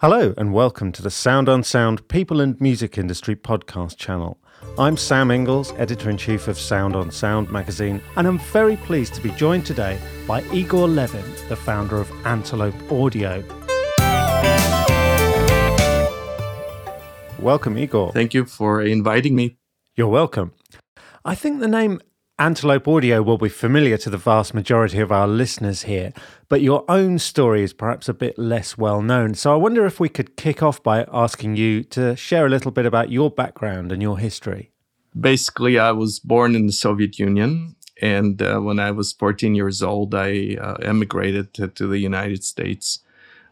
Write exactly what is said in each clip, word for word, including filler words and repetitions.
Hello and welcome to the Sound on Sound People and Music Industry podcast channel. I'm Sam Ingalls, Editor-in-Chief of Sound on Sound magazine, and I'm very pleased to be joined today by Igor Levin, the founder of Antelope Audio. Welcome, Igor. Thank you for inviting me. You're welcome. I think the name Antelope Audio will be familiar to the vast majority of our listeners here, but your own story is perhaps a bit less well known. So I wonder if we could kick off by asking you to share a little bit about your background and your history. Basically, I was born in the Soviet Union, and uh, when I was fourteen years old, I uh, emigrated to, to the United States,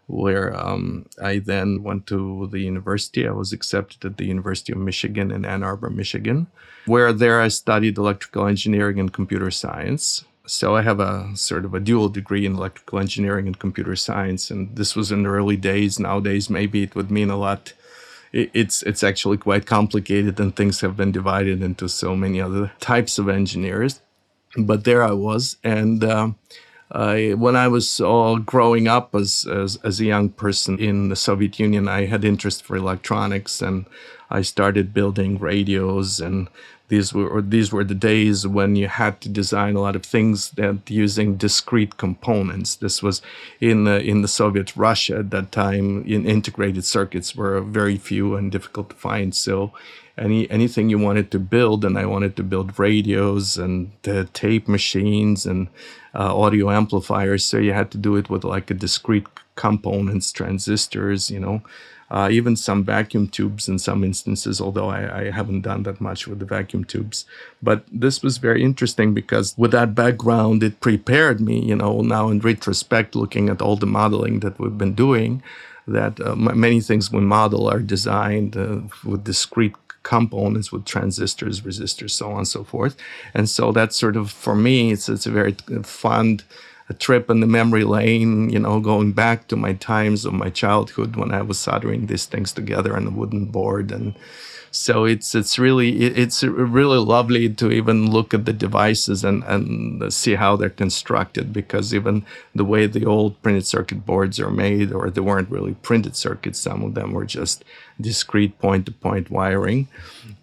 where um, I then went to the university. I was accepted at the University of Michigan in Ann Arbor, Michigan, where there I studied electrical engineering and computer science. So I have a sort of a dual degree in electrical engineering and computer science, and this was in the early days. Nowadays, maybe it would mean a lot. It's, it's actually quite complicated, and things have been divided into so many other types of engineers. But there I was, and... Uh, I, when I was uh, growing up as, as as a young person in the Soviet Union, I had interest for electronics, and I started building radios. And these were these were the days when you had to design a lot of things that using discrete components. This was in the, in the Soviet Russia at that time. In integrated circuits were very few and difficult to find. So. Any anything you wanted to build, and I wanted to build radios and uh, tape machines and uh, audio amplifiers. So you had to do it with like a discrete components, transistors, you know, uh, even some vacuum tubes in some instances, although I, I haven't done that much with the vacuum tubes. But this was very interesting because with that background, it prepared me, you know, now in retrospect, looking at all the modeling that we've been doing, that uh, m- many things we model are designed uh, with discrete components, with transistors, resistors, so on and so forth. And so that's sort of, for me, it's it's a very fun trip in the memory lane, you know, going back to my times of my childhood when I was soldering these things together on a wooden board. And so it's it's really it's really lovely to even look at the devices and, and see how they're constructed, because even the way the old printed circuit boards are made, or they weren't really printed circuits, some of them were just discrete point-to-point wiring.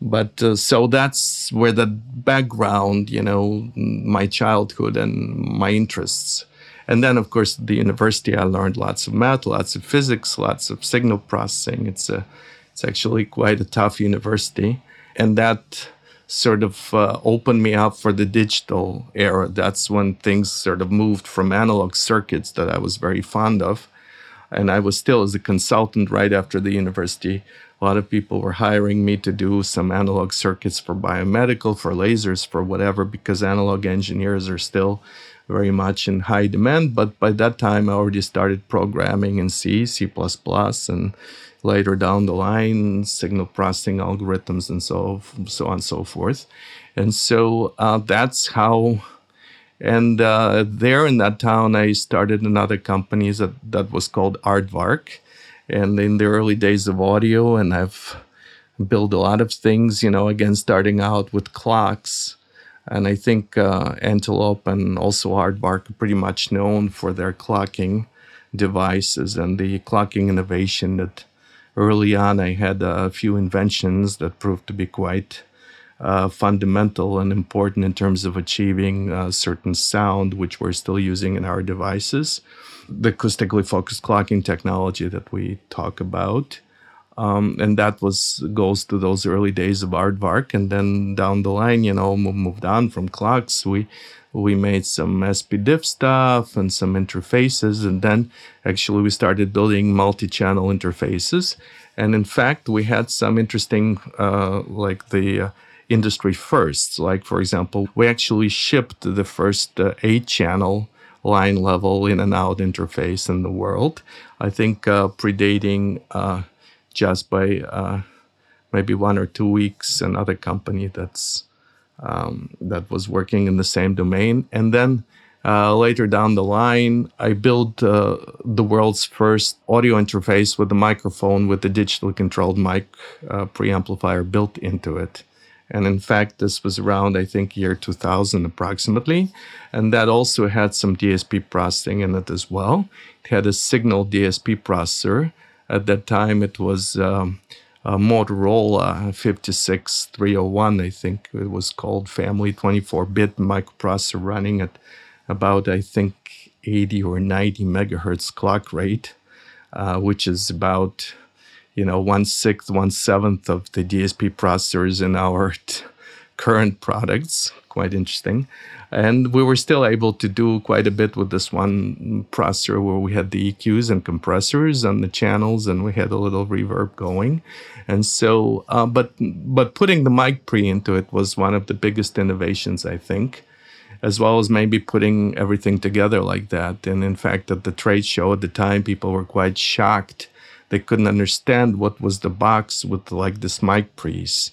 But uh, so that's where the background, you know, my childhood and my interests. And then, of course, at the university, I learned lots of math, lots of physics, lots of signal processing. It's a It's actually quite a tough university, and that sort of uh, opened me up for the digital era. That's when things sort of moved from analog circuits that I was very fond of, and I was still as a consultant right after the university. A lot of people were hiring me to do some analog circuits for biomedical, for lasers, for whatever, because analog engineers are still very much in high demand. But by that time, I already started programming in C, C plus plus, and later down the line, signal processing algorithms, and so, so on and so forth. And so uh, that's how, and uh, there in that town, I started another company that, that was called Aardvark. And in the early days of audio, and I've built a lot of things, you know, again, starting out with clocks. And I think uh, Antelope and also Aardvark are pretty much known for their clocking devices and the clocking innovation that early on, I had a few inventions that proved to be quite uh, fundamental and important in terms of achieving a certain sound, which we're still using in our devices. The acoustically focused clocking technology that we talk about. Um, and that was goes to those early days of Aardvark. And then down the line, you know, moved on from clocks. We we made some S P D I F stuff and some interfaces. And then actually we started building multi-channel interfaces. And in fact, we had some interesting, uh, like the uh, industry firsts. Like, for example, we actually shipped the first uh, eight-channel line level in and out interface in the world. I think uh, predating... Uh, just by uh, maybe one or two weeks, another company that's um, that was working in the same domain. And then uh, later down the line, I built uh, the world's first audio interface with a microphone with a digitally controlled mic uh, preamplifier built into it. And in fact, this was around, I think, year two thousand approximately. And that also had some D S P processing in it as well. It had a signal D S P processor, At that time, it was um, a Motorola five six three oh one, I think it was called, family twenty-four bit microprocessor running at about, I think, eighty or ninety megahertz clock rate, uh, which is about, you know, one-sixth, one-seventh of the D S P processors in our t- current products. Quite interesting. And we were still able to do quite a bit with this one processor where we had the E Qs and compressors on the channels, and we had a little reverb going. And so, uh, but but putting the mic pre into it was one of the biggest innovations, I think, as well as maybe putting everything together like that. And in fact, at the trade show at the time, people were quite shocked. They couldn't understand what was the box with like this mic pre's,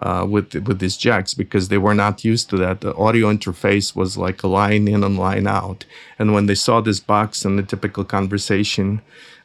uh, with with these jacks, because they were not used to that. The audio interface was like a line in and line out. And when they saw this box, and the typical conversation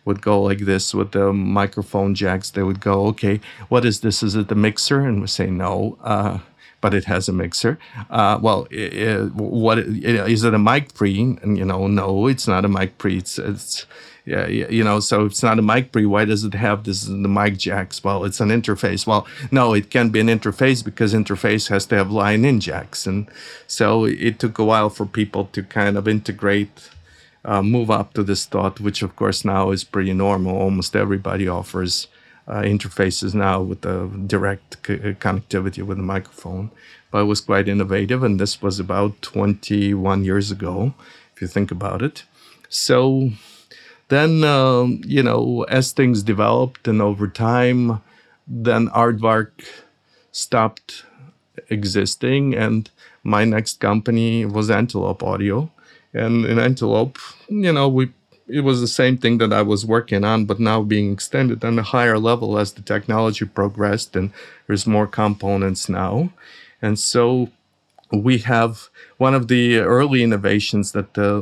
would go like this with the microphone jacks, they would go, okay, what is this? Is it the mixer? And we say, no. Uh, but it has a mixer. Uh, well, it, it, what it, is it a mic pre? And, you know, no, it's not a mic pre. It's, it's yeah, you know, so it's not a mic pre. Why does it have this the mic jacks? Well, it's an interface. Well, no, it can't be an interface because interface has to have line-in jacks. And so it took a while for people to kind of integrate, uh, move up to this thought, which of course now is pretty normal. Almost everybody offers Uh, interfaces now with the direct c- connectivity with the microphone. But it was quite innovative, and this was about twenty-one years ago, if you think about it. So then, um, you know, as things developed and over time, then Aardvark stopped existing, and my next company was Antelope Audio. And in Antelope, you know, we it was the same thing that I was working on, but now being extended on a higher level as the technology progressed, and there's more components now. And so we have one of the early innovations that uh,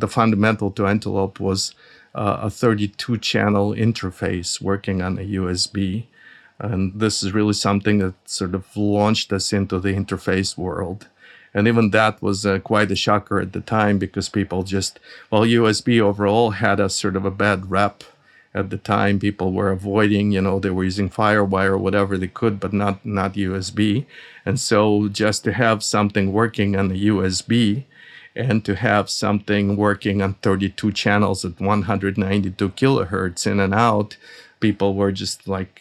the fundamental to Antelope was uh, a thirty-two channel interface working on a U S B. And this is really something that sort of launched us into the interface world. And even that was uh, quite a shocker at the time, because people just, well, U S B overall had a sort of a bad rep at the time. People were avoiding, you know, they were using Firewire or whatever they could, but not, not U S B. And so just to have something working on the U S B and to have something working on thirty-two channels at one hundred ninety-two kilohertz in and out, people were just like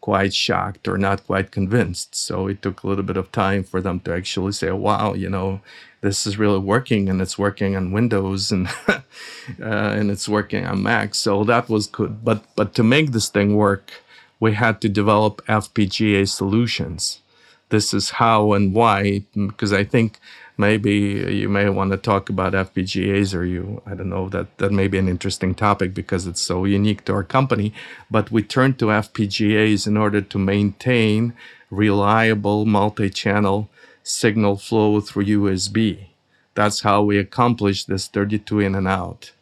quite shocked or not quite convinced. So it took a little bit of time for them to actually say, wow, you know, this is really working, and it's working on Windows, and uh, and it's working on Mac. So that was good. But, but to make this thing work, we had to develop F P G A solutions. This is how and why, because I think maybe you may want to talk about F P G As, or you, I don't know, that, that may be an interesting topic because it's so unique to our company. But we turned to F P G As in order to maintain reliable multi-channel signal flow through U S B. That's how we accomplished this thirty-two in and out.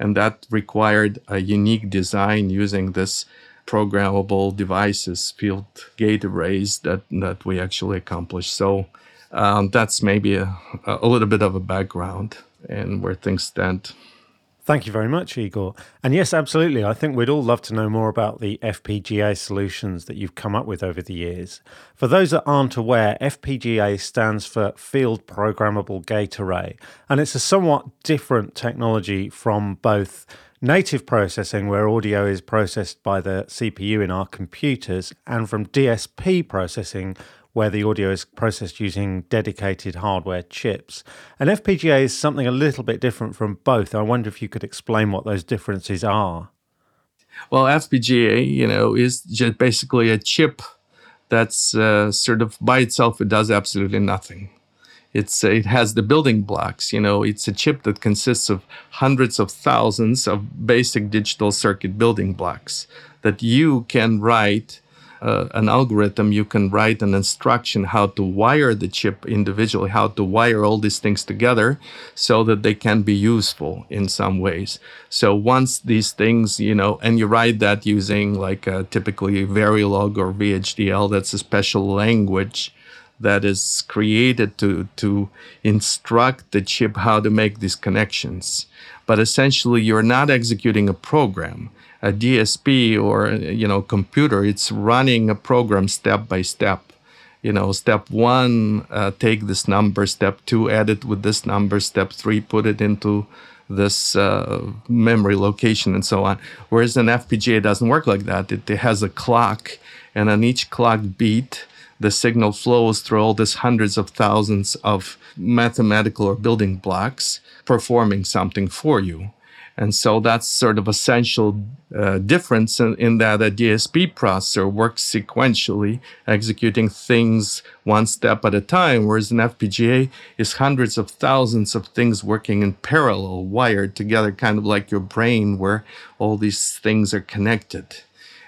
And that required a unique design using this programmable devices, field gate arrays that, that we actually accomplished. So Um, that's maybe a, a little bit of a background and where things stand. Thank you very much, Igor. And yes, absolutely. I think we'd all love to know more about the F P G A solutions that you've come up with over the years. For those that aren't aware, F P G A stands for Field Programmable Gate Array, and it's a somewhat different technology from both native processing, where audio is processed by the C P U in our computers, and from D S P processing, where the audio is processed using dedicated hardware chips. And F P G A is something a little bit different from both. I wonder if you could explain what those differences are. Well, F P G A, you know, is just basically a chip that's uh, sort of by itself, it does absolutely nothing. It's it has the building blocks, you know, it's a chip that consists of hundreds of thousands of basic digital circuit building blocks that you can write Uh, an algorithm, you can write an instruction how to wire the chip individually, how to wire all these things together so that they can be useful in some ways. So once these things, you know, and you write that using like a typically Verilog or V H D L, that's a special language that is created to, to instruct the chip how to make these connections. But essentially, you're not executing a program. a D S P or, you know, computer, it's running a program step by step. You know, step one, uh, take this number. Step two, add it with this number. Step three, put it into this uh, memory location and so on. Whereas an F P G A doesn't work like that. It, it has a clock, and on each clock beat, the signal flows through all these hundreds of thousands of mathematical or building blocks performing something for you. And so that's sort of essential uh, difference in, in that a D S P processor works sequentially, executing things one step at a time, whereas an F P G A is hundreds of thousands of things working in parallel, wired together, kind of like your brain, where all these things are connected.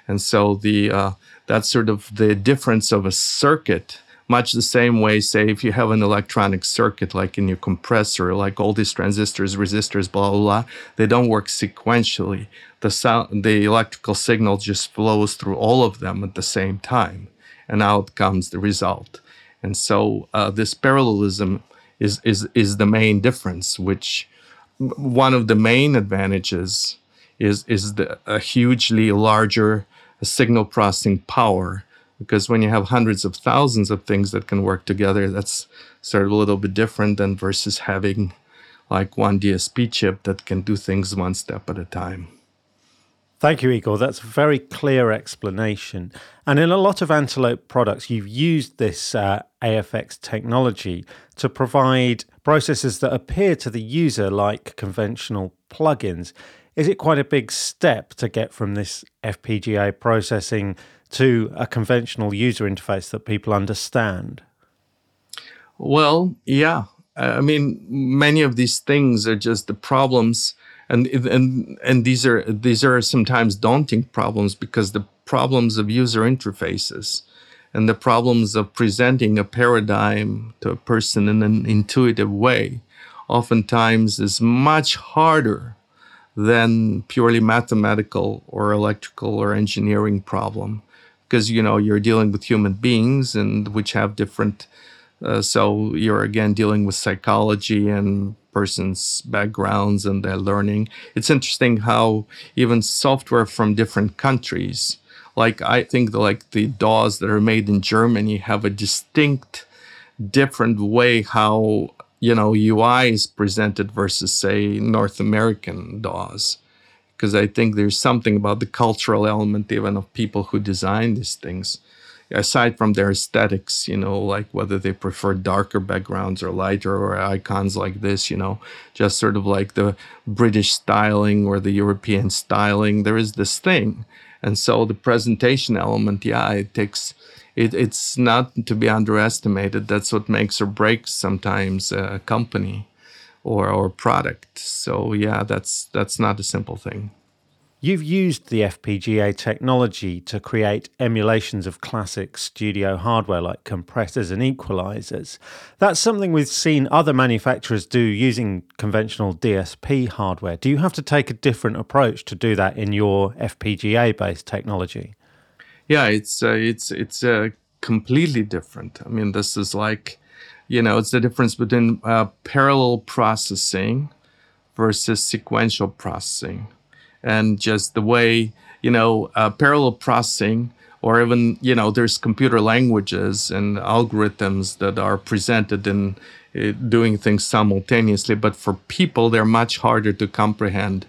And so the uh, that's sort of the difference of a circuit. Much the same way, say, if you have an electronic circuit, like in your compressor, like all these transistors, resistors, blah, blah, blah, they don't work sequentially. The sound, the electrical signal just flows through all of them at the same time, and out comes the result. And so uh, this parallelism is, is, is the main difference, which one of the main advantages is, is the, a hugely larger signal processing power. Because when you have hundreds of thousands of things that can work together, that's sort of a little bit different than versus having like one D S P chip that can do things one step at a time. Thank you, Igor. That's a very clear explanation. And in a lot of Antelope products, you've used this uh, A F X technology to provide processors that appear to the user like conventional plugins. Is it quite a big step to get from this F P G A processing to a conventional user interface that people understand? Well, yeah. I mean, many of these things are just the problems, and and and these are these are sometimes daunting problems, because the problems of user interfaces and the problems of presenting a paradigm to a person in an intuitive way oftentimes is much harder than purely mathematical or electrical or engineering problem. Because, you know, you're dealing with human beings, and which have different, uh, so you're again dealing with psychology and person's backgrounds and their learning. It's interesting how even software from different countries, like I think the, like the D A Ws that are made in Germany have a distinct, different way how, you know, U I is presented versus, say, North American D A Ws. Because I think there's something about the cultural element even of people who design these things, aside from their aesthetics, you know, like whether they prefer darker backgrounds or lighter or icons like this, you know, just sort of like the British styling or the European styling, there is this thing. And so the presentation element, yeah, it takes, it, it's not to be underestimated. That's what makes or breaks sometimes a company or or product. So yeah, that's that's not a simple thing. You've used the F P G A technology to create emulations of classic studio hardware like compressors and equalizers. That's something we've seen other manufacturers do using conventional D S P hardware. Do you have to take a different approach to do that in your F P G A-based technology? Yeah, it's uh, it's it's uh, completely different. I mean, this is like, you know, it's the difference between uh, parallel processing versus sequential processing. And just the way, you know, uh, parallel processing, or even, you know, there's computer languages and algorithms that are presented in uh, doing things simultaneously. But for people, they're much harder to comprehend.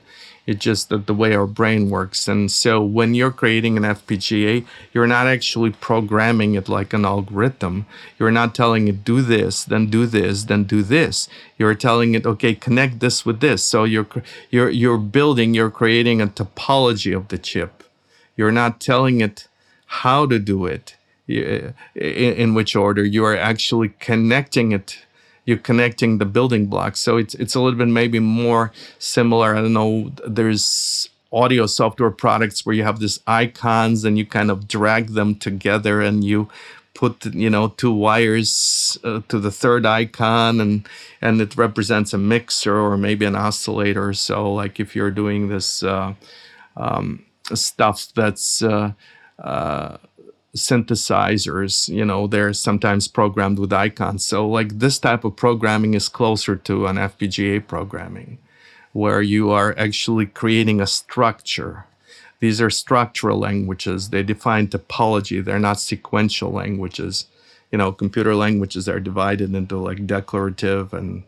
It's just that the way our brain works. And so when you're creating an F P G A, you're not actually programming it like an algorithm. You're not telling it, do this, then do this, then do this. You're telling it, okay, connect this with this. So you're you're you're building, you're creating a topology of the chip. You're not telling it how to do it, in, in which order. You are actually connecting it. You're connecting the building blocks. So it's it's a little bit maybe more similar. I don't know, there's audio software products where you have these icons and you kind of drag them together and you put, you know, two wires uh, to the third icon, and and it represents a mixer or maybe an oscillator. So like if you're doing this uh, um, stuff that's uh, uh, synthesizers, you know, they're sometimes programmed with icons. So like this type of programming is closer to an F P G A programming, where you are actually creating a structure These are structural languages. They define topology. They're not sequential languages. You know, computer languages are divided into like declarative and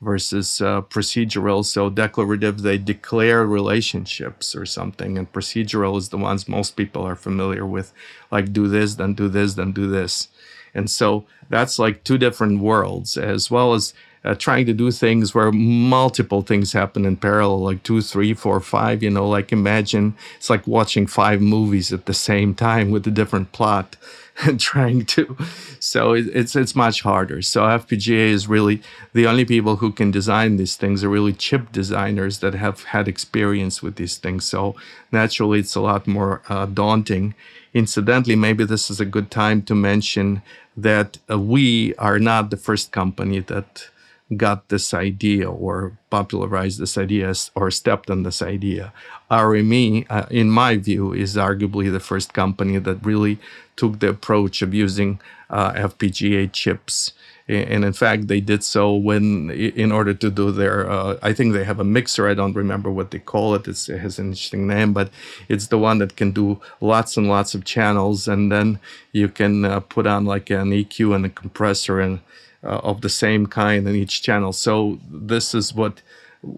versus uh, procedural. So declarative, they declare relationships or something. And procedural is the ones most people are familiar with, like do this, then do this, then do this. And so that's like two different worlds, as well as uh, trying to do things where multiple things happen in parallel, like two, three, four, five, you know, like imagine it's like watching five movies at the same time with a different plot and trying to. So it, it's, it's much harder. So F P G A is really the only people who can design these things are really chip designers that have had experience with these things. So naturally, it's a lot more uh, daunting. Incidentally, maybe this is a good time to mention that uh, we are not the first company that got this idea or popularized this idea or stepped on this idea. R M E, uh, in my view, is arguably the first company that really took the approach of using uh, F P G A chips. And in fact, they did so when, in order to do their, uh, I think they have a mixer. I don't remember what they call it. It's, it has an interesting name, but it's the one that can do lots and lots of channels. And then you can uh, put on like an E Q and a compressor and uh, of the same kind in each channel. So this is what,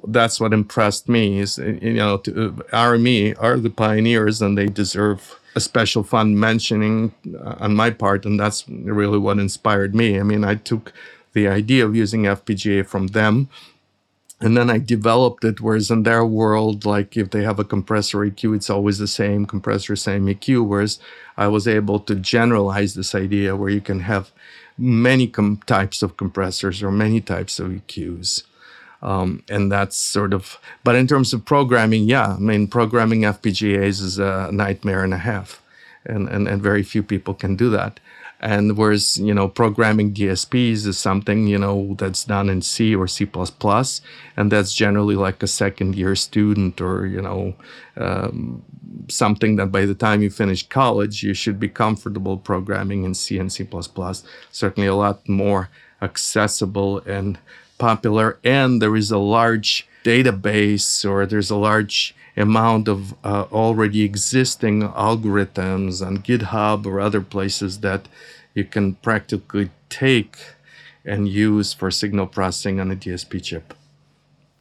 that's what impressed me is, you know, to, uh, R M E are the pioneers and they deserve a special fun mentioning on my part, and that's really what inspired me. I mean, I took the idea of using F P G A from them, and then I developed it, whereas in their world, like if they have a compressor E Q, it's always the same compressor, same E Q, whereas I was able to generalize this idea where you can have many com- types of compressors or many types of E Qs. Um, and that's sort of, but in terms of programming, yeah, I mean, programming F P G As is a nightmare and a half, and, and, and very few people can do that. And whereas, you know, programming D S Ps is something, you know, that's done in C or C plus plus, and that's generally like a second year student or, you know, um, something that by the time you finish college, you should be comfortable programming in C and C plus plus, certainly a lot more accessible and popular, and there is a large database or there's a large amount of uh, already existing algorithms on GitHub or other places that you can practically take and use for signal processing on a D S P chip.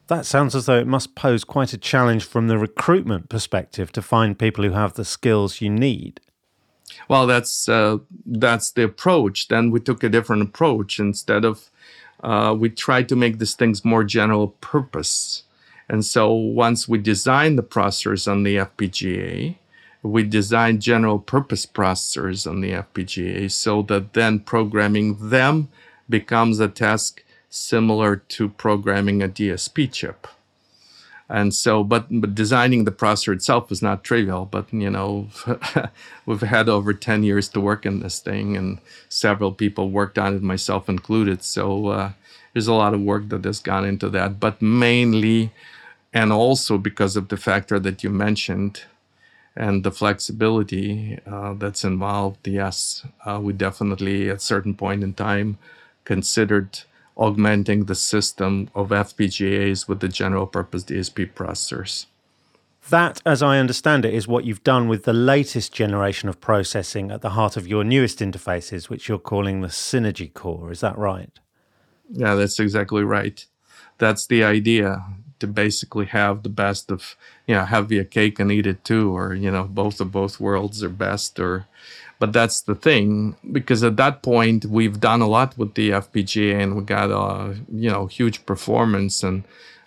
That sounds as though it must pose quite a challenge from the recruitment perspective to find people who have the skills you need. Well, that's uh, that's the approach. Then we took a different approach. Instead of Uh, we try to make these things more general purpose. And so once we design the processors on the F P G A, we design general purpose processors on the F P G A so that then programming them becomes a task similar to programming a D S P chip. And so, but, but designing the processor itself is not trivial, but, you know, we've had over ten years to work in this thing and several people worked on it, myself included. So uh, there's a lot of work that has gone into that, but mainly, and also because of the factor that you mentioned and the flexibility uh, that's involved, yes, uh, we definitely at a certain point in time considered augmenting the system of F P G As with the general purpose D S P processors. That, as I understand it, is what you've done with the latest generation of processing at the heart of your newest interfaces, which you're calling the Synergy Core. Is that right? Yeah, that's exactly right. That's the idea, to basically have the best of, you know, have your cake and eat it too, or, you know, both of both worlds are best, or... But that's the thing, because at that point, we've done a lot with the F P G A and we got a, you know, huge performance and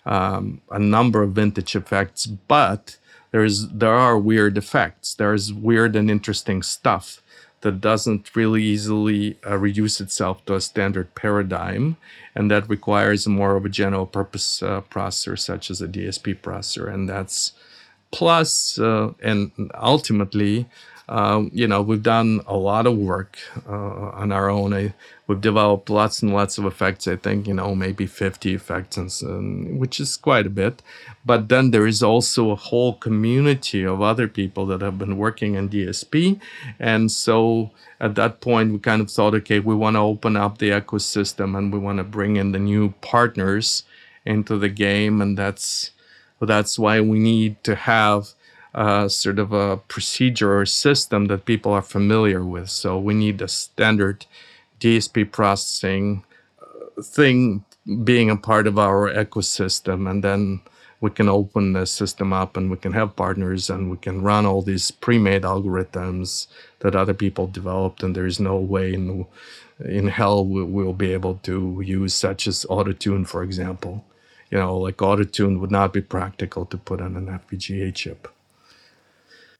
um, a number of vintage effects. But there is there are weird effects. There is weird and interesting stuff that doesn't really easily uh, reduce itself to a standard paradigm. And that requires more of a general purpose uh, processor, such as a D S P processor. And that's plus, uh, and ultimately... Uh, you know, we've done a lot of work uh, on our own. I, we've developed lots and lots of effects. I think, you know, maybe fifty effects, and, and, which is quite a bit. But then there is also a whole community of other people that have been working in D S P. And so at that point, we kind of thought, okay, we want to open up the ecosystem and we want to bring in the new partners into the game. And that's that's why we need to have uh, sort of a procedure or system that people are familiar with. So we need a standard D S P processing thing being a part of our ecosystem, and then we can open the system up and we can have partners and we can run all these pre-made algorithms that other people developed, and there is no way in, in hell we, we'll be able to use, such as Auto-Tune, for example. You know, like Auto-Tune would not be practical to put on an F P G A chip.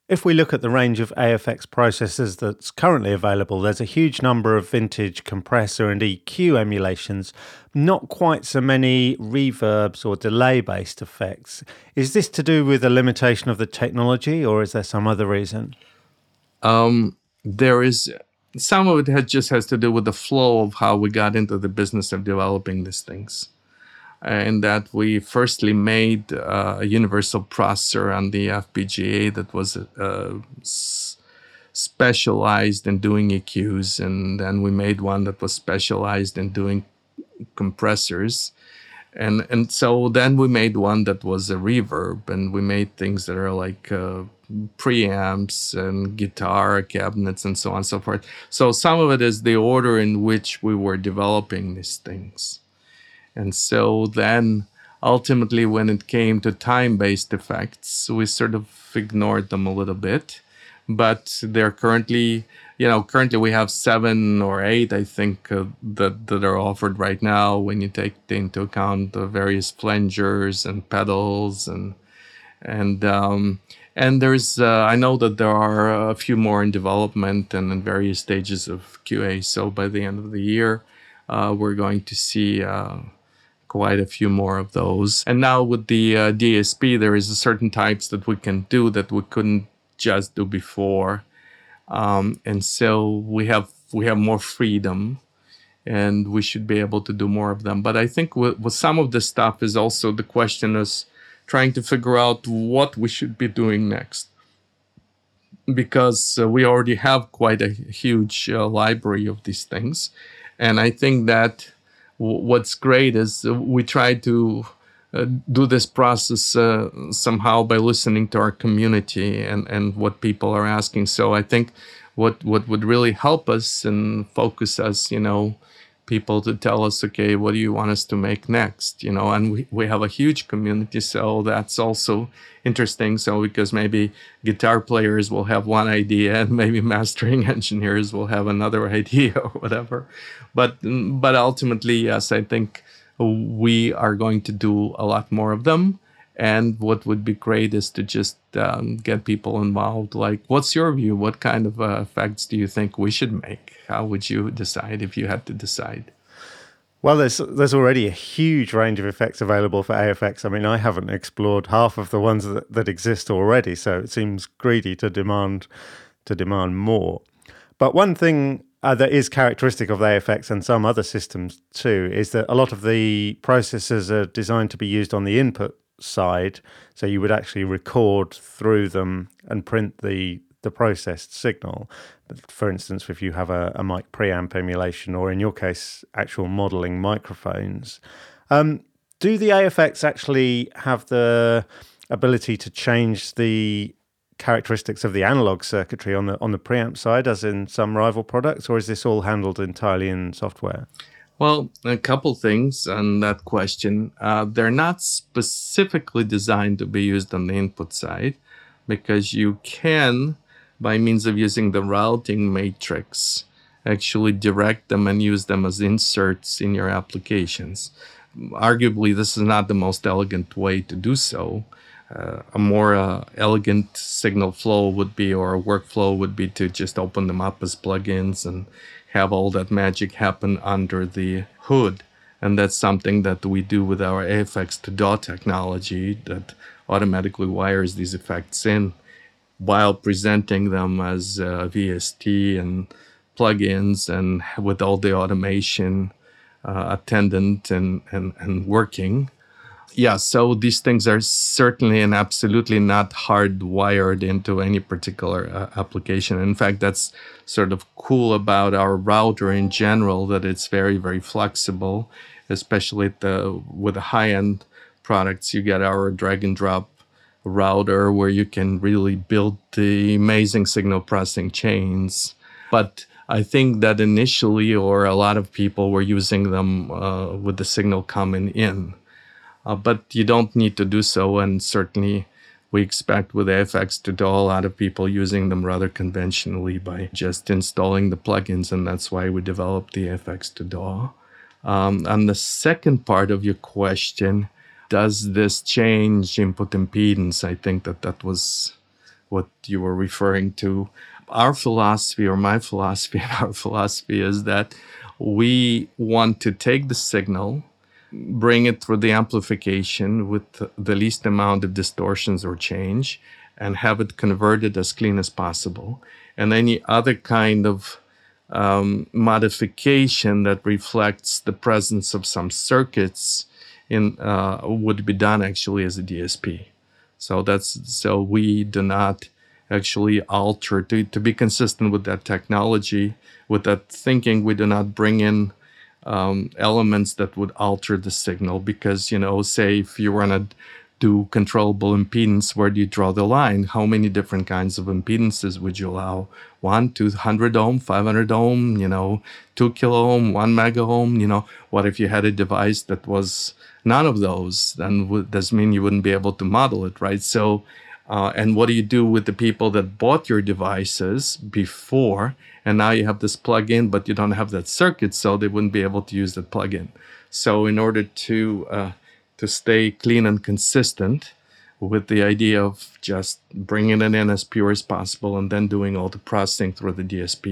If we look at the range of A F X processors that's currently available, there's a huge number of vintage compressor and E Q emulations, not quite so many reverbs or delay-based effects. Is this to do with a limitation of the technology, or is there some other reason? Um, there is. Some of it has, just has to do with the flow of how we got into the business of developing these things. And that we firstly made uh, a universal processor on the F P G A that was uh, s- specialized in doing E Qs, and then we made one that was specialized in doing compressors, and and so then we made one that was a reverb, and we made things that are like uh, preamps and guitar cabinets and so on and so forth. So some of it is the order in which we were developing these things. And so then, ultimately, when it came to time-based effects, we sort of ignored them a little bit. But they're currently, you know, currently we have seven or eight, I think, uh, that, that are offered right now when you take into account the various flangers and pedals. And and um, and there's, uh, I know that there are a few more in development and in various stages of Q A. So by the end of the year, uh, we're going to see Uh, quite a few more of those. And now with the uh, D S P, there is a certain types that we can do that we couldn't just do before. Um, and so we have we have more freedom, and we should be able to do more of them. But I think with, with some of this stuff is also the question is trying to figure out what we should be doing next, because uh, we already have quite a huge uh, library of these things. And I think that what's great is we try to uh, do this process uh, somehow by listening to our community and, and what people are asking. So I think what, what would really help us and focus us, you know, people to tell us, okay, what do you want us to make next? You know, and we, we have a huge community, so that's also interesting. So because maybe guitar players will have one idea and maybe mastering engineers will have another idea or whatever. But but ultimately, yes, I think we are going to do a lot more of them. And what would be great is to just um, get people involved. Like, what's your view? What kind of uh, effects do you think we should make? How would you decide if you had to decide? Well, there's there's already a huge range of effects available for A F X. I mean, I haven't explored half of the ones that, that exist already, so it seems greedy to demand to demand more. But one thing Uh, that is characteristic of A F X and some other systems too, is that a lot of the processors are designed to be used on the input side, so you would actually record through them and print the, the processed signal. But for instance, if you have a, a mic preamp emulation, or in your case, actual modelling microphones, um, do the A F X actually have the ability to change the characteristics of the analog circuitry on the on the preamp side, as in some rival products, or is this all handled entirely in software? Well, a couple things on that question. Uh, they're not specifically designed to be used on the input side, because you can, by means of using the routing matrix, actually direct them and use them as inserts in your applications. Arguably, this is not the most elegant way to do so. Uh, a more uh, elegant signal flow would be, or a workflow would be, to just open them up as plugins and have all that magic happen under the hood. And that's something that we do with our A F X to D A W technology that automatically wires these effects in while presenting them as uh, V S T and plugins, and with all the automation uh, attendant and, and, and working. Yeah, so these things are certainly and absolutely not hardwired into any particular uh, application. In fact, that's sort of cool about our router in general, that it's very, very flexible, especially the, with the high-end products. You get our drag-and-drop router where you can really build the amazing signal processing chains. But I think that initially, or a lot of people were using them uh, with the signal coming in. Uh, but you don't need to do so, and certainly we expect with A F X two D A W, a lot of people using them rather conventionally by just installing the plugins, and that's why we developed the A F X two D A W. Um, on the second part of your question, does this change input impedance? I think that that was what you were referring to. Our philosophy, or my philosophy and our philosophy, is that we want to take the signal, bring it through the amplification with the least amount of distortions or change, and have it converted as clean as possible. And any other kind of um, modification that reflects the presence of some circuits in uh, would be done actually as a D S P. So that's so we do not actually alter, to, to be consistent with that technology, with that thinking, we do not bring in Um, elements that would alter the signal, because, you know, say if you want to do controllable impedance, where do you draw the line? How many different kinds of impedances would you allow? One, two hundred ohm, five hundred ohm, you know, two kilo ohm, one mega ohm, you know. What if you had a device that was none of those? Then w- does mean you wouldn't be able to model it, right? So, uh, and what do you do with the people that bought your devices before? And now you have this plug-in, but you don't have that circuit, so they wouldn't be able to use that plug-in. So in order to uh, to stay clean and consistent with the idea of just bringing it in as pure as possible and then doing all the processing through the D S P,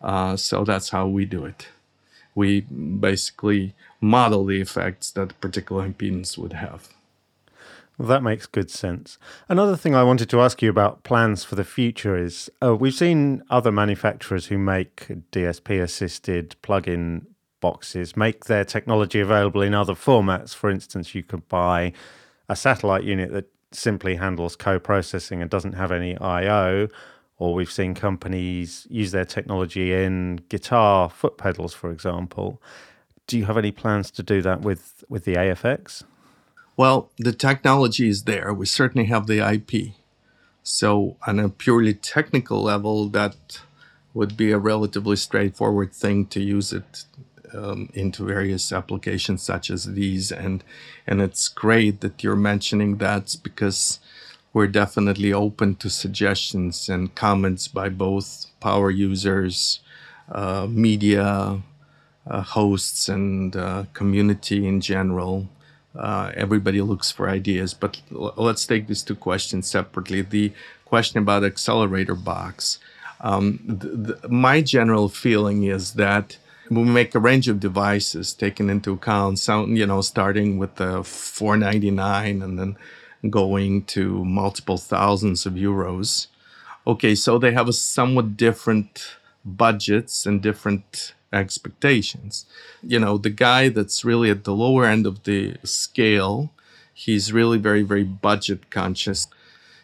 uh, so that's how we do it. We basically model the effects that a particular impedance would have. Well, that makes good sense. Another thing I wanted to ask you about plans for the future is uh, we've seen other manufacturers who make D S P-assisted plug-in boxes make their technology available in other formats. For instance, you could buy a satellite unit that simply handles co-processing and doesn't have any I O, or we've seen companies use their technology in guitar foot pedals, for example. Do you have any plans to do that with, with the A F X? Well, the technology is there. We certainly have the I P. So on a purely technical level, that would be a relatively straightforward thing to use it um, into various applications such as these. And, and it's great that you're mentioning that, because we're definitely open to suggestions and comments by both power users, uh, media uh, hosts, and uh, community in general. Uh, everybody looks for ideas, but l- let's take these two questions separately. The question about accelerator box. Um, th- th- my general feeling is that we make a range of devices, taking into account sound, you know, starting with the four ninety-nine and then going to multiple thousands of euros. Okay, so they have a somewhat different budgets and different expectations. You know, the guy that's really at the lower end of the scale, he's really very, very budget conscious.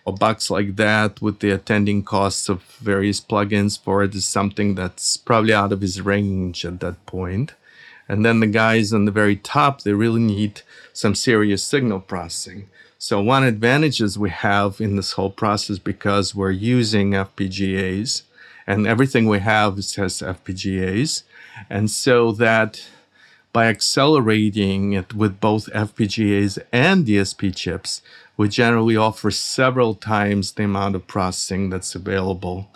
A box like that with the attending costs of various plugins for it is something that's probably out of his range at that point. And then the guys on the very top, they really need some serious signal processing. So one advantage is we have in this whole process, because we're using F P G As, and everything we have is, has F P G As. And so that by accelerating it with both F P G As and D S P chips, we generally offer several times the amount of processing that's available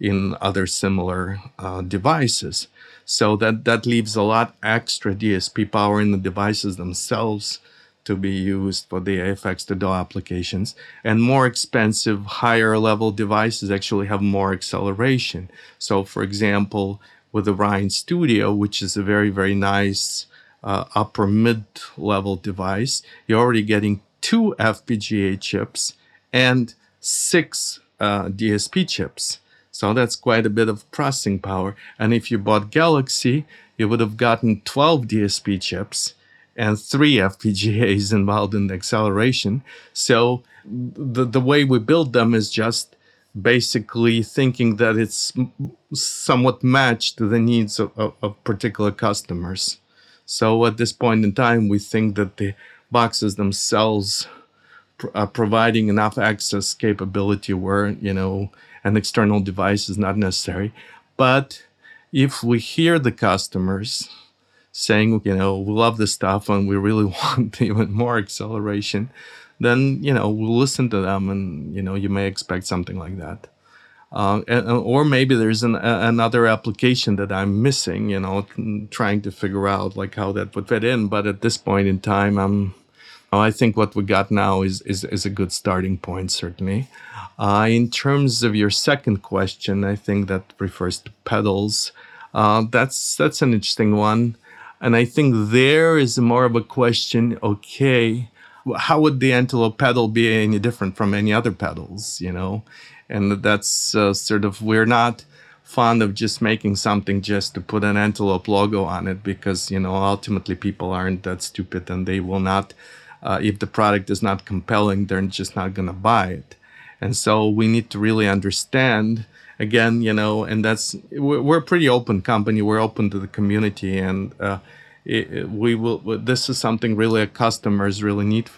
in other similar uh, devices. So that, that leaves a lot extra D S P power in the devices themselves to be used for the A F X to D A W applications. And more expensive, higher level devices actually have more acceleration. So for example, with the Orion Studio, which is a very, very nice uh, upper mid-level device, you're already getting two F P G A chips and six uh, D S P chips. So that's quite a bit of processing power. And if you bought Galaxy, you would have gotten twelve D S P chips and three F P G As involved in the acceleration. So the, the way we build them is just basically thinking that it's somewhat matched to the needs of, of, of particular customers. So at this point in time, we think that the boxes themselves uh, providing enough access capability where, you know, an external device is not necessary. But if we hear the customers saying, you know, we love this stuff and we really want even more acceleration, then, you know, we'll listen to them and, you know, you may expect something like that. Uh, and, or maybe there's an, a, another application that I'm missing, you know, trying to figure out like how that would fit in. But at this point in time, I'm, I think what we got now is, is, is a good starting point, certainly. Uh, in terms of your second question, I think that refers to pedals. Uh, that's, that's an interesting one. And I think there is more of a question, okay, how would the Antelope pedal be any different from any other pedals, you know? And that's uh, sort of, we're not fond of just making something just to put an Antelope logo on it because, you know, ultimately people aren't that stupid and they will not, uh, if the product is not compelling, they're just not going to buy it. And so we need to really understand, again, you know, and that's, we're a pretty open company. We're open to the community and uh, it, it, we will, this is something really our customers really need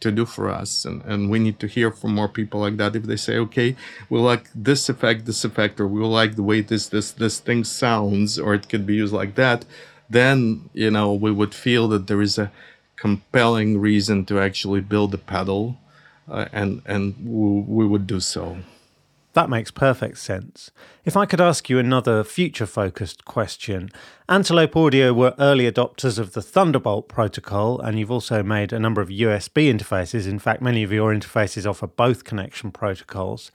to do for us. And, and we need to hear from more people like that. If they say, okay, we like this effect, this effect, or we like the way this, this, this thing sounds, or it could be used like that, then, you know, we would feel that there is a compelling reason to actually build a pedal uh, and, and we, we would do so. That makes perfect sense. If I could ask you another future-focused question, Antelope Audio were early adopters of the Thunderbolt protocol, and you've also made a number of U S B interfaces. In fact, many of your interfaces offer both connection protocols.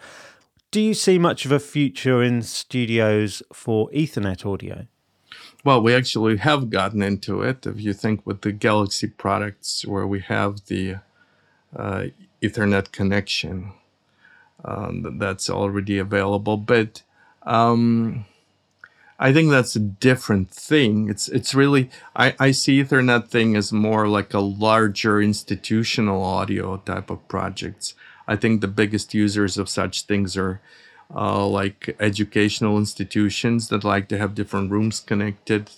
Do you see much of a future in studios for Ethernet audio? Well, we actually have gotten into it. If you think with the Galaxy products where we have the uh, Ethernet connection, Um, that's already available, but um, I think that's a different thing. It's it's really, I, I see Ethernet thing as more like a larger institutional audio type of projects. I think the biggest users of such things are uh, like educational institutions that like to have different rooms connected,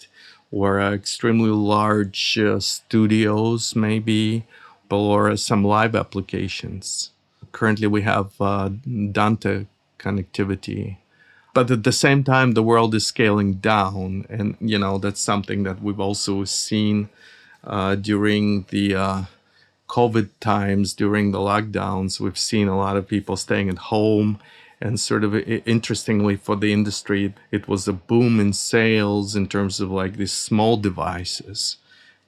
or uh, extremely large uh, studios maybe, or some live applications. Currently, we have uh, Dante connectivity, but at the same time, the world is scaling down, and you know that's something that we've also seen uh, during the uh, COVID times, during the lockdowns. We've seen a lot of people staying at home, and sort of interestingly for the industry, it was a boom in sales in terms of like these small devices.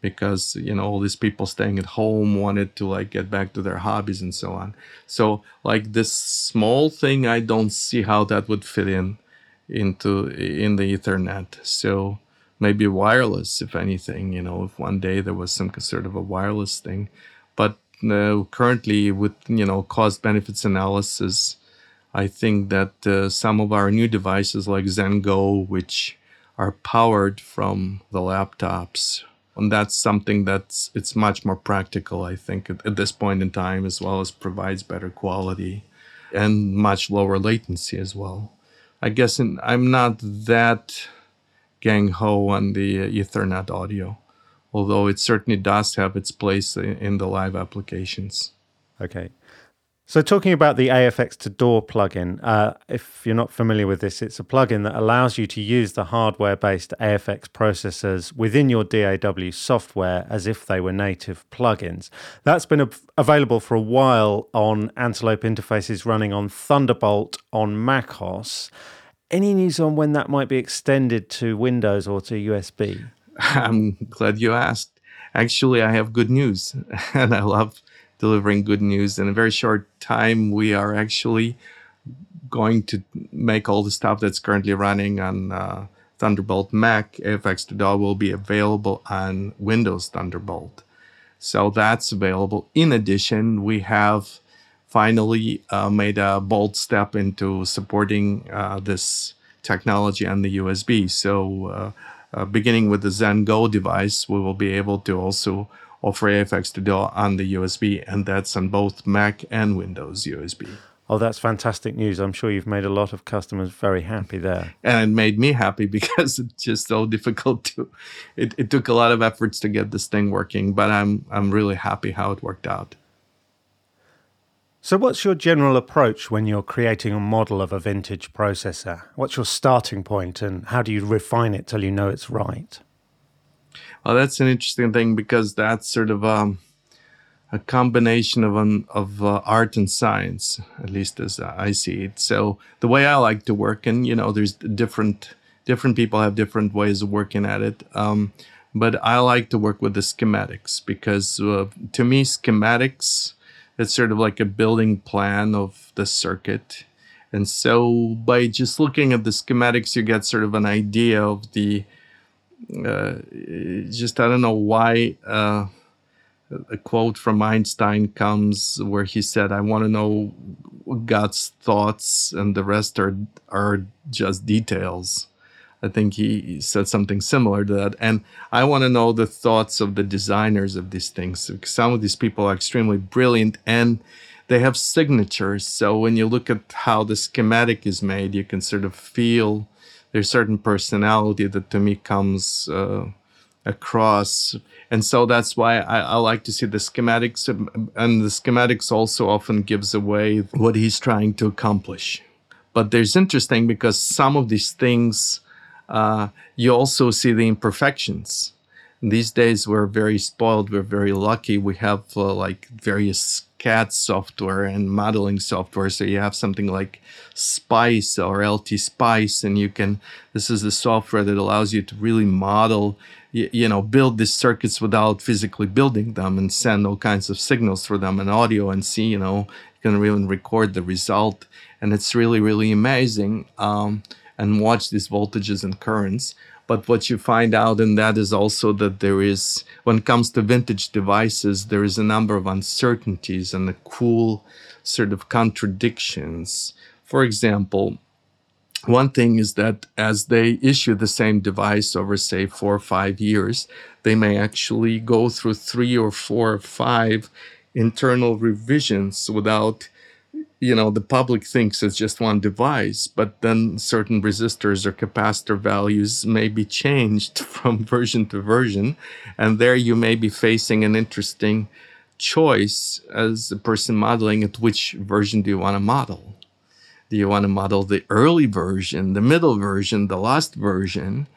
Because, you know, all these people staying at home wanted to, like, get back to their hobbies and so on. So, like, this small thing, I don't see how that would fit in into in the Ethernet. So maybe wireless, if anything, you know, if one day there was some sort of a wireless thing. But uh, currently with, you know, cost-benefits analysis, I think that uh, some of our new devices like Zen Go, which are powered from the laptops, and that's something that's, it's much more practical, I think, at, at this point in time, as well as provides better quality and much lower latency as well. I guess in, I'm not that gung-ho on the Ethernet audio, although it certainly does have its place in, in the live applications. Okay. So talking about the A F X to D A W plugin, uh, if you're not familiar with this, it's a plugin that allows you to use the hardware-based A F X processors within your D A W software as if they were native plugins. That's been av- available for a while on Antelope interfaces running on Thunderbolt on macOS. Any news on when that might be extended to Windows or to U S B? I'm glad you asked. Actually, I have good news, and I love delivering good news. In a very short time, we are actually going to make all the stuff that's currently running on uh, Thunderbolt Mac. A F X to D A W will be available on Windows Thunderbolt. So that's available. In addition, we have finally uh, made a bold step into supporting uh, this technology on the U S B. So uh, uh, beginning with the Zen Go device, we will be able to also offer A F X to D A W on the U S B, and that's on both Mac and Windows U S B. Oh, that's fantastic news. I'm sure you've made a lot of customers very happy there. And it made me happy because it's just so difficult to, it, it took a lot of efforts to get this thing working, but I'm I'm really happy how it worked out. So what's your general approach when you're creating a model of a vintage processor? What's your starting point and how do you refine it till you know it's right? Well, that's an interesting thing because that's sort of um, a combination of um, of uh, art and science, at least as I see it. So the way I like to work, and you know, there's different different people have different ways of working at it. Um, but I like to work with the schematics because uh, to me, schematics, it's sort of like a building plan of the circuit. And so by just looking at the schematics, you get sort of an idea of the, uh, just I don't know why uh, a quote from Einstein comes where he said, I want to know God's thoughts and the rest are, are just details. I think he said something similar to that. And I want to know the thoughts of the designers of these things. Some of these people are extremely brilliant and they have signatures. So when you look at how the schematic is made, you can sort of feel there's certain personality that to me comes uh, across. And so that's why I, I like to see the schematics. And the schematics also often gives away what he's trying to accomplish. But there's interesting because some of these things... Uh, you also see the imperfections. These days we're very spoiled, we're very lucky. We have uh, like various C A D software and modeling software. So you have something like Spice or L T Spice, and you can, this is the software that allows you to really model, you, you know, build these circuits without physically building them and send all kinds of signals for them and audio and see, you know, you can even record the result. And it's really, really amazing. Um, and watch these voltages and currents. But what you find out in that is also that there is, when it comes to vintage devices, there is a number of uncertainties and the cool sort of contradictions. For example, one thing is that as they issue the same device over, say, four or five years, they may actually go through three or four or five internal revisions without, you know, the public thinks it's just one device, but then certain resistors or capacitor values may be changed from version to version. And there you may be facing an interesting choice as a person modeling at which version do you want to model? Do you want to model the early version, the middle version, the last version,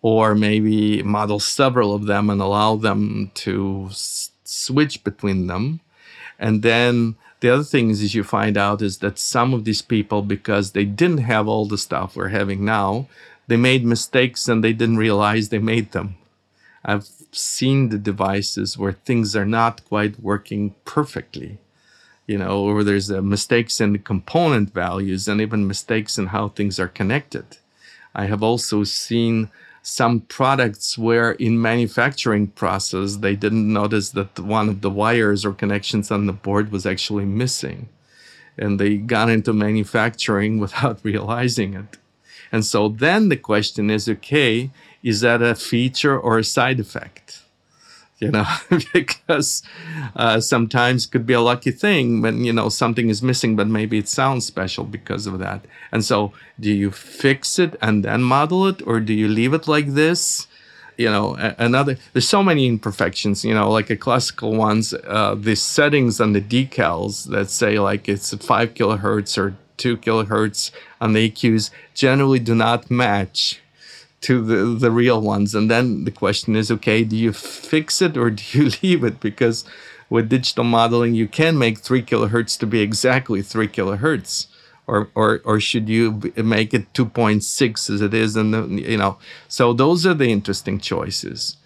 or maybe model several of them and allow them to s- switch between them? And then the other things is you find out is that some of these people, because they didn't have all the stuff we're having now, they made mistakes and they didn't realize they made them. I've seen the devices where things are not quite working perfectly, you know, or there's uh, mistakes in the component values and even mistakes in how things are connected. I have also seen some products where in manufacturing process, they didn't notice that one of the wires or connections on the board was actually missing. And they got into manufacturing without realizing it. And so then the question is, okay, is that a feature or a side effect? You know, because uh, sometimes could be a lucky thing when, you know, something is missing, but maybe it sounds special because of that. And so do you fix it and then model it, or do you leave it like this? You know, another, there's so many imperfections, you know, like a classical ones, uh, the settings on the decals that say like it's five kilohertz or two kilohertz on the E Qs generally do not match to the, the real ones. And then the question is, okay, do you fix it or do you leave it? Because with digital modeling, you can make three kilohertz to be exactly three kilohertz. Or or or should you b- make it two point six as it is? And, you know, so those are the interesting choices.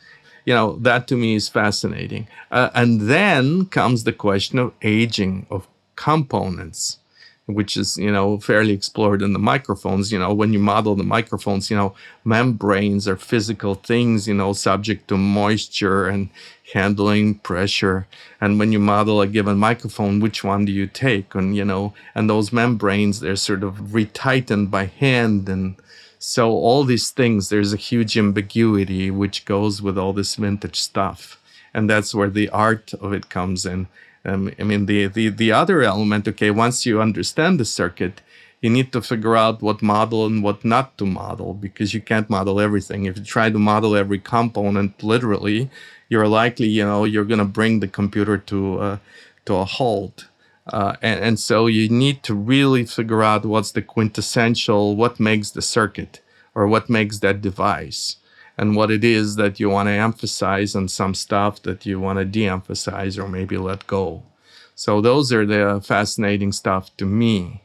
You know, that to me is fascinating. Uh, and then comes the question of aging of components, which is, you know, fairly explored in the microphones. You know, when you model the microphones, you know, membranes are physical things, you know, subject to moisture and handling pressure. And when you model a given microphone, which one do you take? And, you know, and those membranes, they're sort of retightened by hand. And so all these things, there's a huge ambiguity which goes with all this vintage stuff. And that's where the art of it comes in. Um, I mean, the, the, the other element, okay, once you understand the circuit, you need to figure out what model and what not to model, because you can't model everything. If you try to model every component, literally, you're likely, you know, you're going to bring the computer to, uh, to a halt. Uh, and, and so you need to really figure out what's the quintessential, what makes the circuit or what makes that device, and what it is that you want to emphasize and some stuff that you want to de-emphasize or maybe let go. So those are the fascinating stuff to me.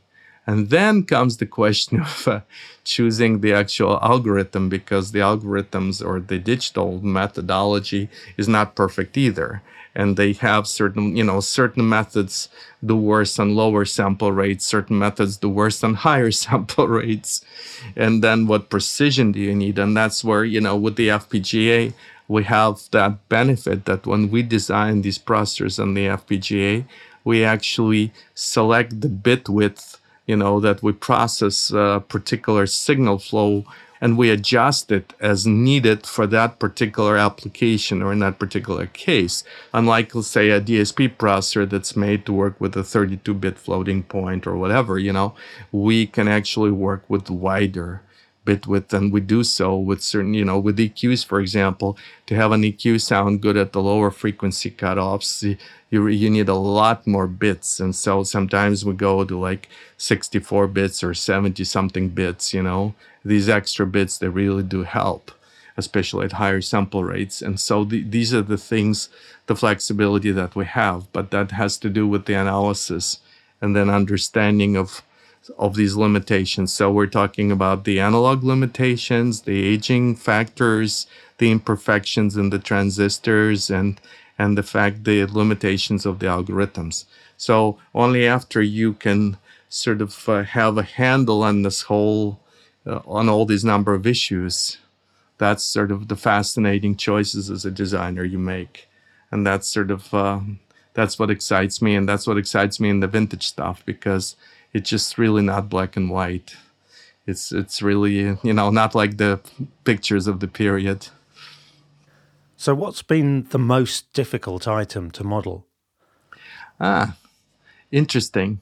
And then comes the question of uh, choosing the actual algorithm, because the algorithms or the digital methodology is not perfect either. And they have certain, you know, certain methods do worse on lower sample rates, certain methods do worse on higher sample rates. And then what precision do you need? And that's where, you know, with the F P G A, we have that benefit that when we design these processors on the F P G A, we actually select the bit width, you know, that we process a particular signal flow, and we adjust it as needed for that particular application or in that particular case. Unlike, let's say, a D S P processor that's made to work with a thirty-two bit floating point or whatever, you know, we can actually work with wider bit width, and we do so with certain, you know, with E Qs, for example. To have an E Q sound good at the lower frequency cutoffs, you, you need a lot more bits. And so sometimes we go to like sixty-four bits or seventy something bits, you know. These extra bits, they really do help, especially at higher sample rates. And so the, these are the things, the flexibility that we have, but that has to do with the analysis and then understanding of of these limitations. So we're talking about the analog limitations, the aging factors, the imperfections in the transistors, and and the fact the limitations of the algorithms. So only after you can sort of uh, have a handle on this whole, uh, on all these number of issues, that's sort of the fascinating choices as a designer you make. And that's sort of, uh, that's what excites me, and that's what excites me in the vintage stuff, because it's just really not black and white. It's it's really, you know, not like the pictures of the period. So what's been the most difficult item to model? Ah, interesting.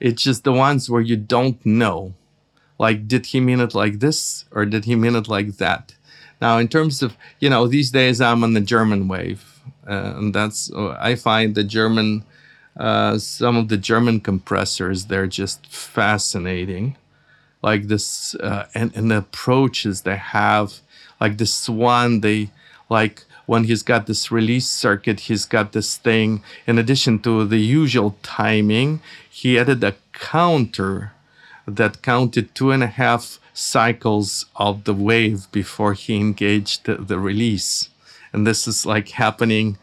It's just the ones where you don't know. Like, did he mean it like this or did he mean it like that? Now, in terms of, you know, these days I'm on the German wave. Uh, and that's, I find the German... Uh, some of the German compressors, they're just fascinating. Like this, uh, and, and the approaches they have, like this one, they, like when he's got this release circuit, he's got this thing, in addition to the usual timing, he added a counter that counted two and a half cycles of the wave before he engaged the, the release. And this is like happening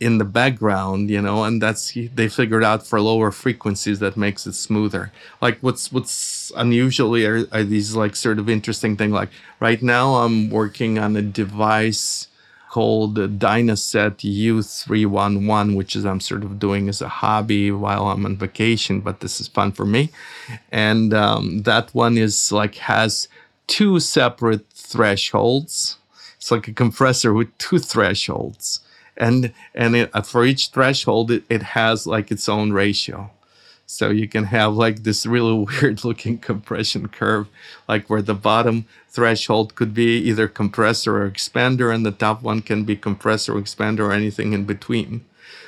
in the background, you know, and that's, they figured out for lower frequencies that makes it smoother. Like what's what's unusually are, are these like sort of interesting thing. Like right now I'm working on a device called Dynaset U three eleven, which is I'm sort of doing as a hobby while I'm on vacation, but this is fun for me. And um, that one is like has two separate thresholds. It's like a compressor with two thresholds. And and it, uh, for each threshold, it, it has like its own ratio. So you can have like this really weird looking compression curve, like where the bottom threshold could be either compressor or expander, and the top one can be compressor or expander or anything in between.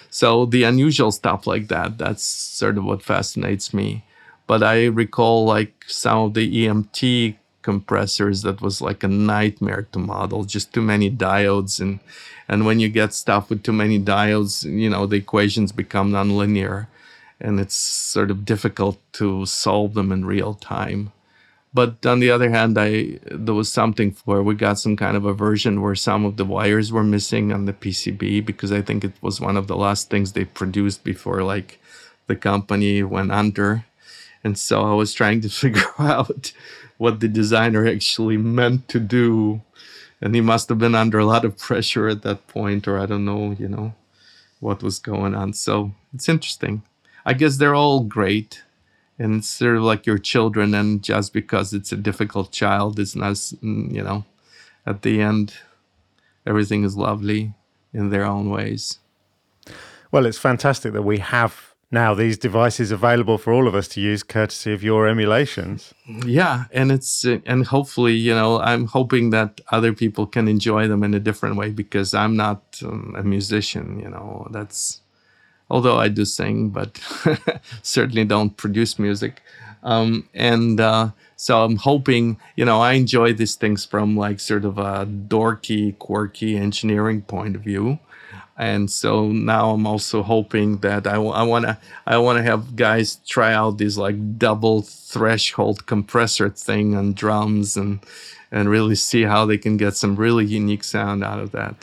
So the unusual stuff like that, that's sort of what fascinates me. But I recall like some of the E M T compressors that was like a nightmare to model, just too many diodes, and and when you get stuff with too many diodes, you know, the equations become nonlinear, and it's sort of difficult to solve them in real time. But on the other hand, I there was something where we got some kind of a version where some of the wires were missing on the P C B, because I think it was one of the last things they produced before like the company went under. And so I was trying to figure out what the designer actually meant to do. And he must have been under a lot of pressure at that point, or I don't know, you know, what was going on. So it's interesting. I guess they're all great. And it's sort of like your children. And just because it's a difficult child, it's not, you know, at the end, everything is lovely in their own ways. Well, it's fantastic that we have now these devices available for all of us to use, courtesy of your emulations. Yeah, and it's and hopefully, you know, I'm hoping that other people can enjoy them in a different way, because I'm not um, a musician, you know. That's although I do sing, but certainly don't produce music. Um, and uh, so I'm hoping, you know, I enjoy these things from like sort of a dorky, quirky engineering point of view. And so now I'm also hoping that I, I want to I wanna have guys try out these like double threshold compressor thing on drums and and really see how they can get some really unique sound out of that.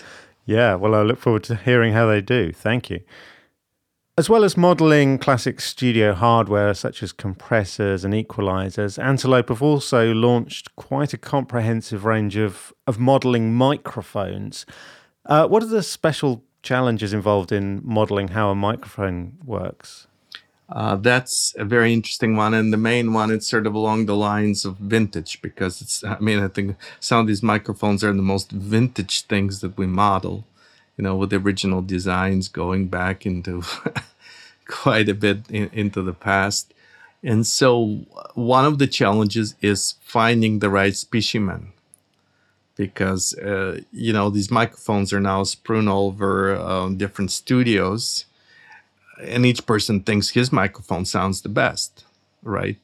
Yeah, well, I look forward to hearing how they do. Thank you. As well as modeling classic studio hardware such as compressors and equalizers, Antelope have also launched quite a comprehensive range of, of modeling microphones. Uh, what are the special challenges involved in modeling how a microphone works? Uh, that's a very interesting one, and the main one is sort of along the lines of vintage, because it's, I mean, I think some of these microphones are the most vintage things that we model, you know, with the original designs going back into quite a bit in, into the past. And so one of the challenges is finding the right specimen, because, uh, you know, these microphones are now strewn over um, different studios, and each person thinks his microphone sounds the best, right?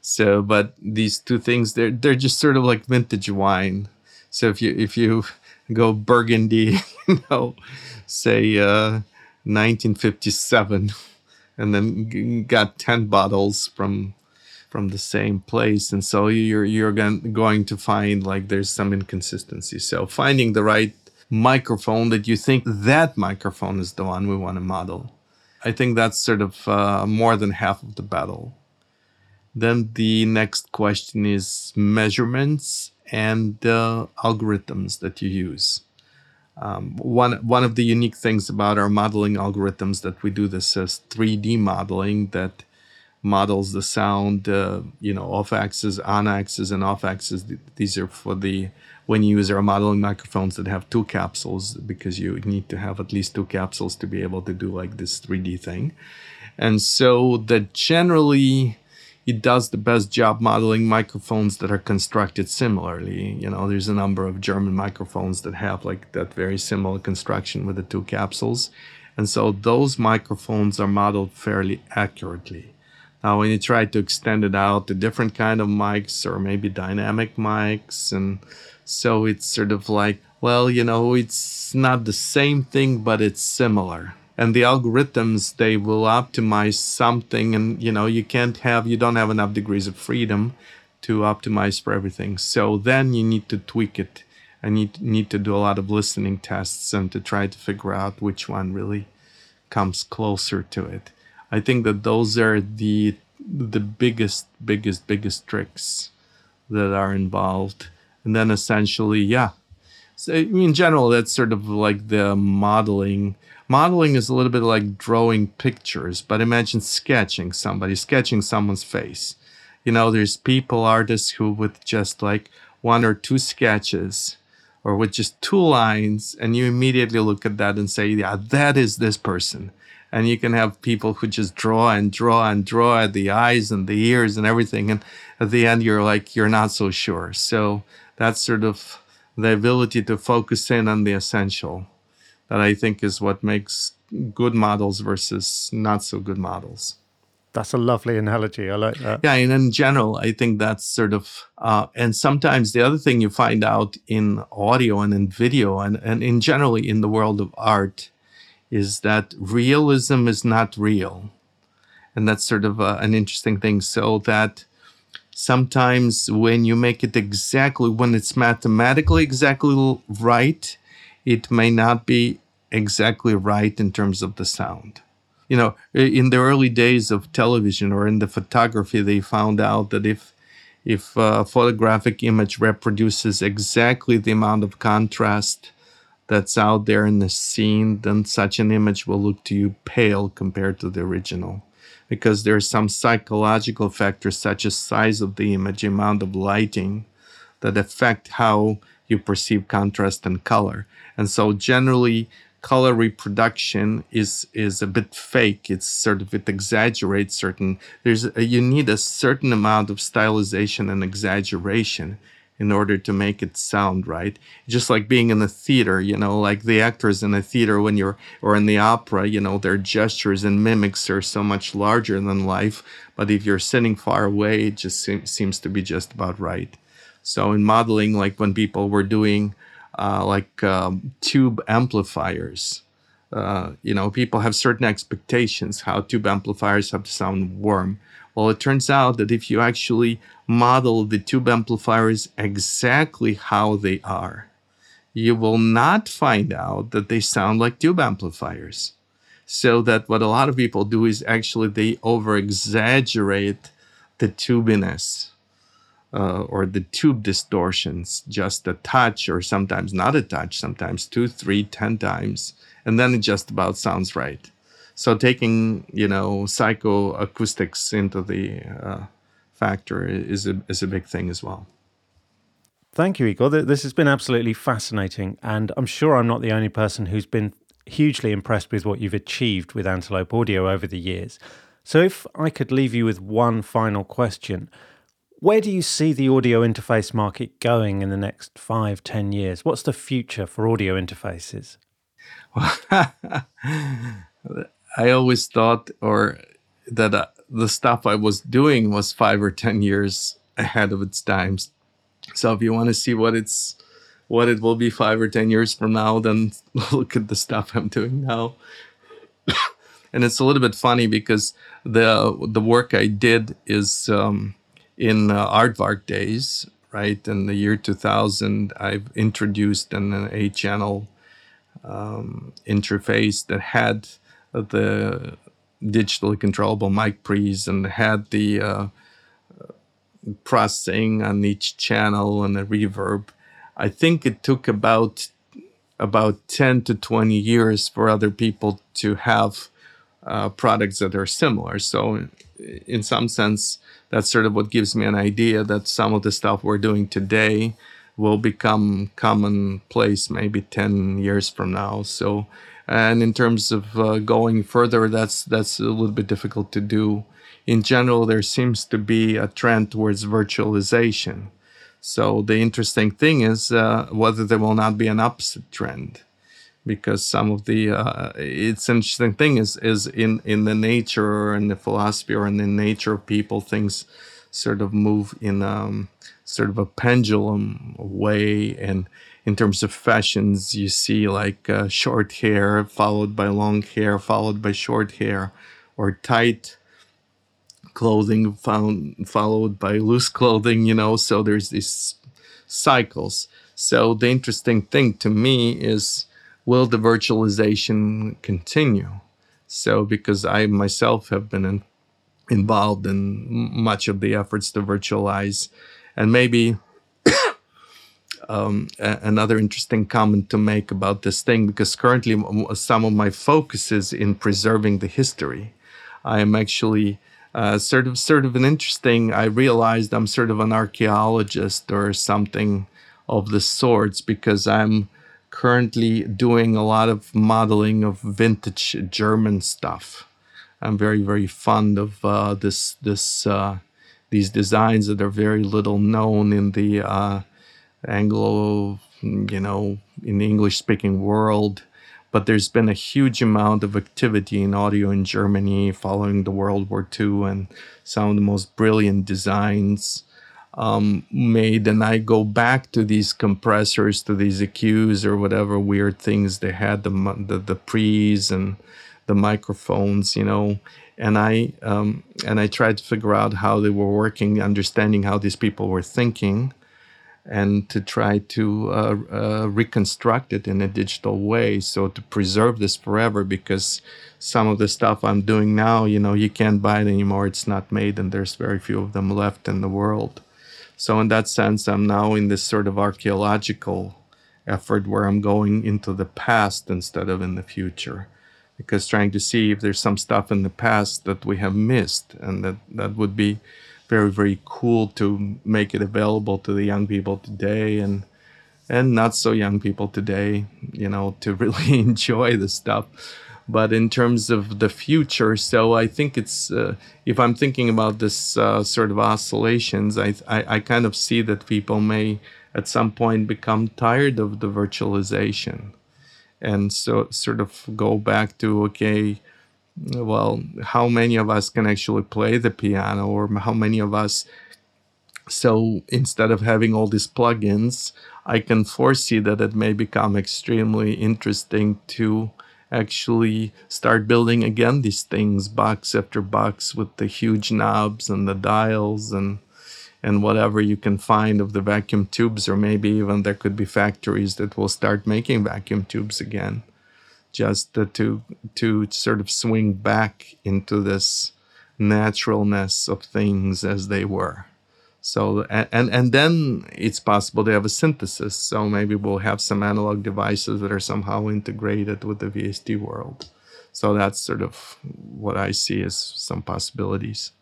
So, but these two things, they're they're just sort of like vintage wine. So if you if you go Burgundy, you know, say uh, nineteen fifty-seven, and then got ten bottles from from the same place, and so you're you're going to find like there's some inconsistency. So finding the right microphone that you think that microphone is the one we want to model. I think that's sort of uh, more than half of the battle. Then the next question is measurements and uh, algorithms that you use. Um, one, one of the unique things about our modeling algorithms that we do this as three D modeling that models the sound, uh, you know, off-axis, on-axis, and off-axis. These are for the, when you use our modeling microphones that have two capsules, because you need to have at least two capsules to be able to do like this three D thing. And so that generally it does the best job modeling microphones that are constructed similarly. You know, there's a number of German microphones that have like that very similar construction with the two capsules. And so those microphones are modeled fairly accurately. Now, when you try to extend it out to different kind of mics or maybe dynamic mics, and so it's sort of like, well, you know, it's not the same thing, but it's similar. And the algorithms, they will optimize something, and, you know, you can't have, you don't have enough degrees of freedom to optimize for everything. So then you need to tweak it, and you need to do a lot of listening tests and to try to figure out which one really comes closer to it. I think that those are the the biggest, biggest, biggest tricks that are involved. And then essentially, yeah. So in general, that's sort of like the modeling. Modeling is a little bit like drawing pictures, but imagine sketching somebody, sketching someone's face. You know, there's people, artists who with just like one or two sketches or with just two lines, and you immediately look at that and say, yeah, that is this person. And you can have people who just draw and draw and draw at the eyes and the ears and everything. And at the end, you're like, you're not so sure. So that's sort of the ability to focus in on the essential that I think is what makes good models versus not so good models. That's a lovely analogy. I like that. Yeah, and in general, I think that's sort of, uh, and sometimes the other thing you find out in audio and in video and, and in generally in the world of art is that realism is not real. And that's sort of a, an interesting thing. So that sometimes when you make it exactly, when it's mathematically exactly right, it may not be exactly right in terms of the sound. You know, in the early days of television or in the photography, they found out that if if a photographic image reproduces exactly the amount of contrast that's out there in the scene, then such an image will look to you pale compared to the original, because there are some psychological factors such as size of the image, amount of lighting, that affect how you perceive contrast and color. And so generally, color reproduction is is a bit fake. It's sort of, it exaggerates certain, there's a, you need a certain amount of stylization and exaggeration in order to make it sound right. Just like being in a theater, you know, like the actors in a theater when you're, or in the opera, you know, their gestures and mimics are so much larger than life. But if you're sitting far away, it just se- seems to be just about right. So in modeling, like when people were doing uh, like um, tube amplifiers, uh, you know, people have certain expectations how tube amplifiers have to sound warm. Well, it turns out that if you actually model the tube amplifiers exactly how they are, you will not find out that they sound like tube amplifiers. So that what a lot of people do is actually they over-exaggerate the tubiness uh, or the tube distortions just a touch, or sometimes not a touch, sometimes two, three, ten times, and then it just about sounds right. So taking, you know, psychoacoustics into the uh, factor is a, is a big thing as well. Thank you, Igor. This has been absolutely fascinating. And I'm sure I'm not the only person who's been hugely impressed with what you've achieved with Antelope Audio over the years. So if I could leave you with one final question, where do you see the audio interface market going in the next five, ten years? What's the future for audio interfaces? I always thought or that uh, the stuff I was doing was five or ten years ahead of its time. So if you want to see what it's what it will be five or ten years from now, then look at the stuff I'm doing now. And it's a little bit funny because the the work I did is um, in uh, Aardvark days, right? In the year two thousand, I've introduced an eight-channel um, interface that had the digitally controllable mic pre's and had the uh, processing on each channel and the reverb. I think it took about about ten to twenty years for other people to have uh, products that are similar. So in some sense, that's sort of what gives me an idea that some of the stuff we're doing today will become commonplace maybe ten years from now. So. And in terms of uh, going further, that's that's a little bit difficult to do. In general, there seems to be a trend towards virtualization. So the interesting thing is uh, whether there will not be an opposite trend, because some of the uh, it's an interesting thing is is in in the nature or in the philosophy or in the nature of people, things sort of move in um, sort of a pendulum way. And in terms of fashions, you see like uh, short hair followed by long hair followed by short hair, or tight clothing found, followed by loose clothing, you know, so there's these cycles. So the interesting thing to me is, will the virtualization continue? So because I myself have been in, involved in much of the efforts to virtualize, and maybe Um, another interesting comment to make about this thing, because currently some of my focus is in preserving the history. I am actually uh, sort of sort of an interesting, I realized I'm sort of an archaeologist or something of the sorts, because I'm currently doing a lot of modeling of vintage German stuff. I'm very, very fond of uh, this this uh, these designs that are very little known in the uh, Anglo, you know, in the English-speaking world, but there's been a huge amount of activity in audio in Germany following the World War Two, and some of the most brilliant designs um, made. And I go back to these compressors, to these E Qs or whatever weird things they had, the the, the pre's and the microphones, you know, and I um, and I tried to figure out how they were working, understanding how these people were thinking, and to try to uh, uh, reconstruct it in a digital way, so to preserve this forever, because some of the stuff I'm doing now, you know, you can't buy it anymore, it's not made, and there's very few of them left in the world. So in that sense, I'm now in this sort of archaeological effort where I'm going into the past instead of in the future, because trying to see if there's some stuff in the past that we have missed, and that, that would be very, very cool to make it available to the young people today and and not so young people today, you know, to really enjoy the stuff. But in terms of the future, so I think it's, uh, if I'm thinking about this uh, sort of oscillations, I, I, I kind of see that people may at some point become tired of the virtualization. And so sort of go back to, okay, well, how many of us can actually play the piano, or how many of us, so instead of having all these plugins, I can foresee that it may become extremely interesting to actually start building again these things, box after box, with the huge knobs and the dials and and whatever you can find of the vacuum tubes, or maybe even there could be factories that will start making vacuum tubes again, just to to, to sort of swing back into this naturalness of things as they were. So and and then it's possible to have a synthesis. So maybe we'll have some analog devices that are somehow integrated with the V S T world. So that's sort of what I see as some possibilities.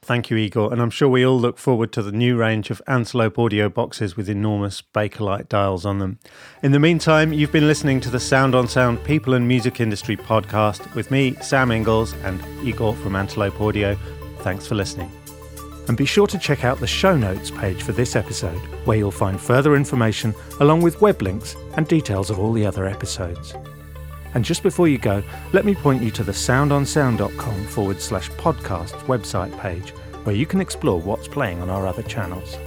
Thank you, Igor. And I'm sure we all look forward to the new range of Antelope Audio boxes with enormous Bakelite dials on them. In the meantime, you've been listening to the Sound on Sound People and Music Industry podcast with me, Sam Ingalls, and Igor from Antelope Audio. Thanks for listening. And be sure to check out the show notes page for this episode, where you'll find further information along with web links and details of all the other episodes. And just before you go, let me point you to the soundonsound.com forward slash podcast website page, where you can explore what's playing on our other channels.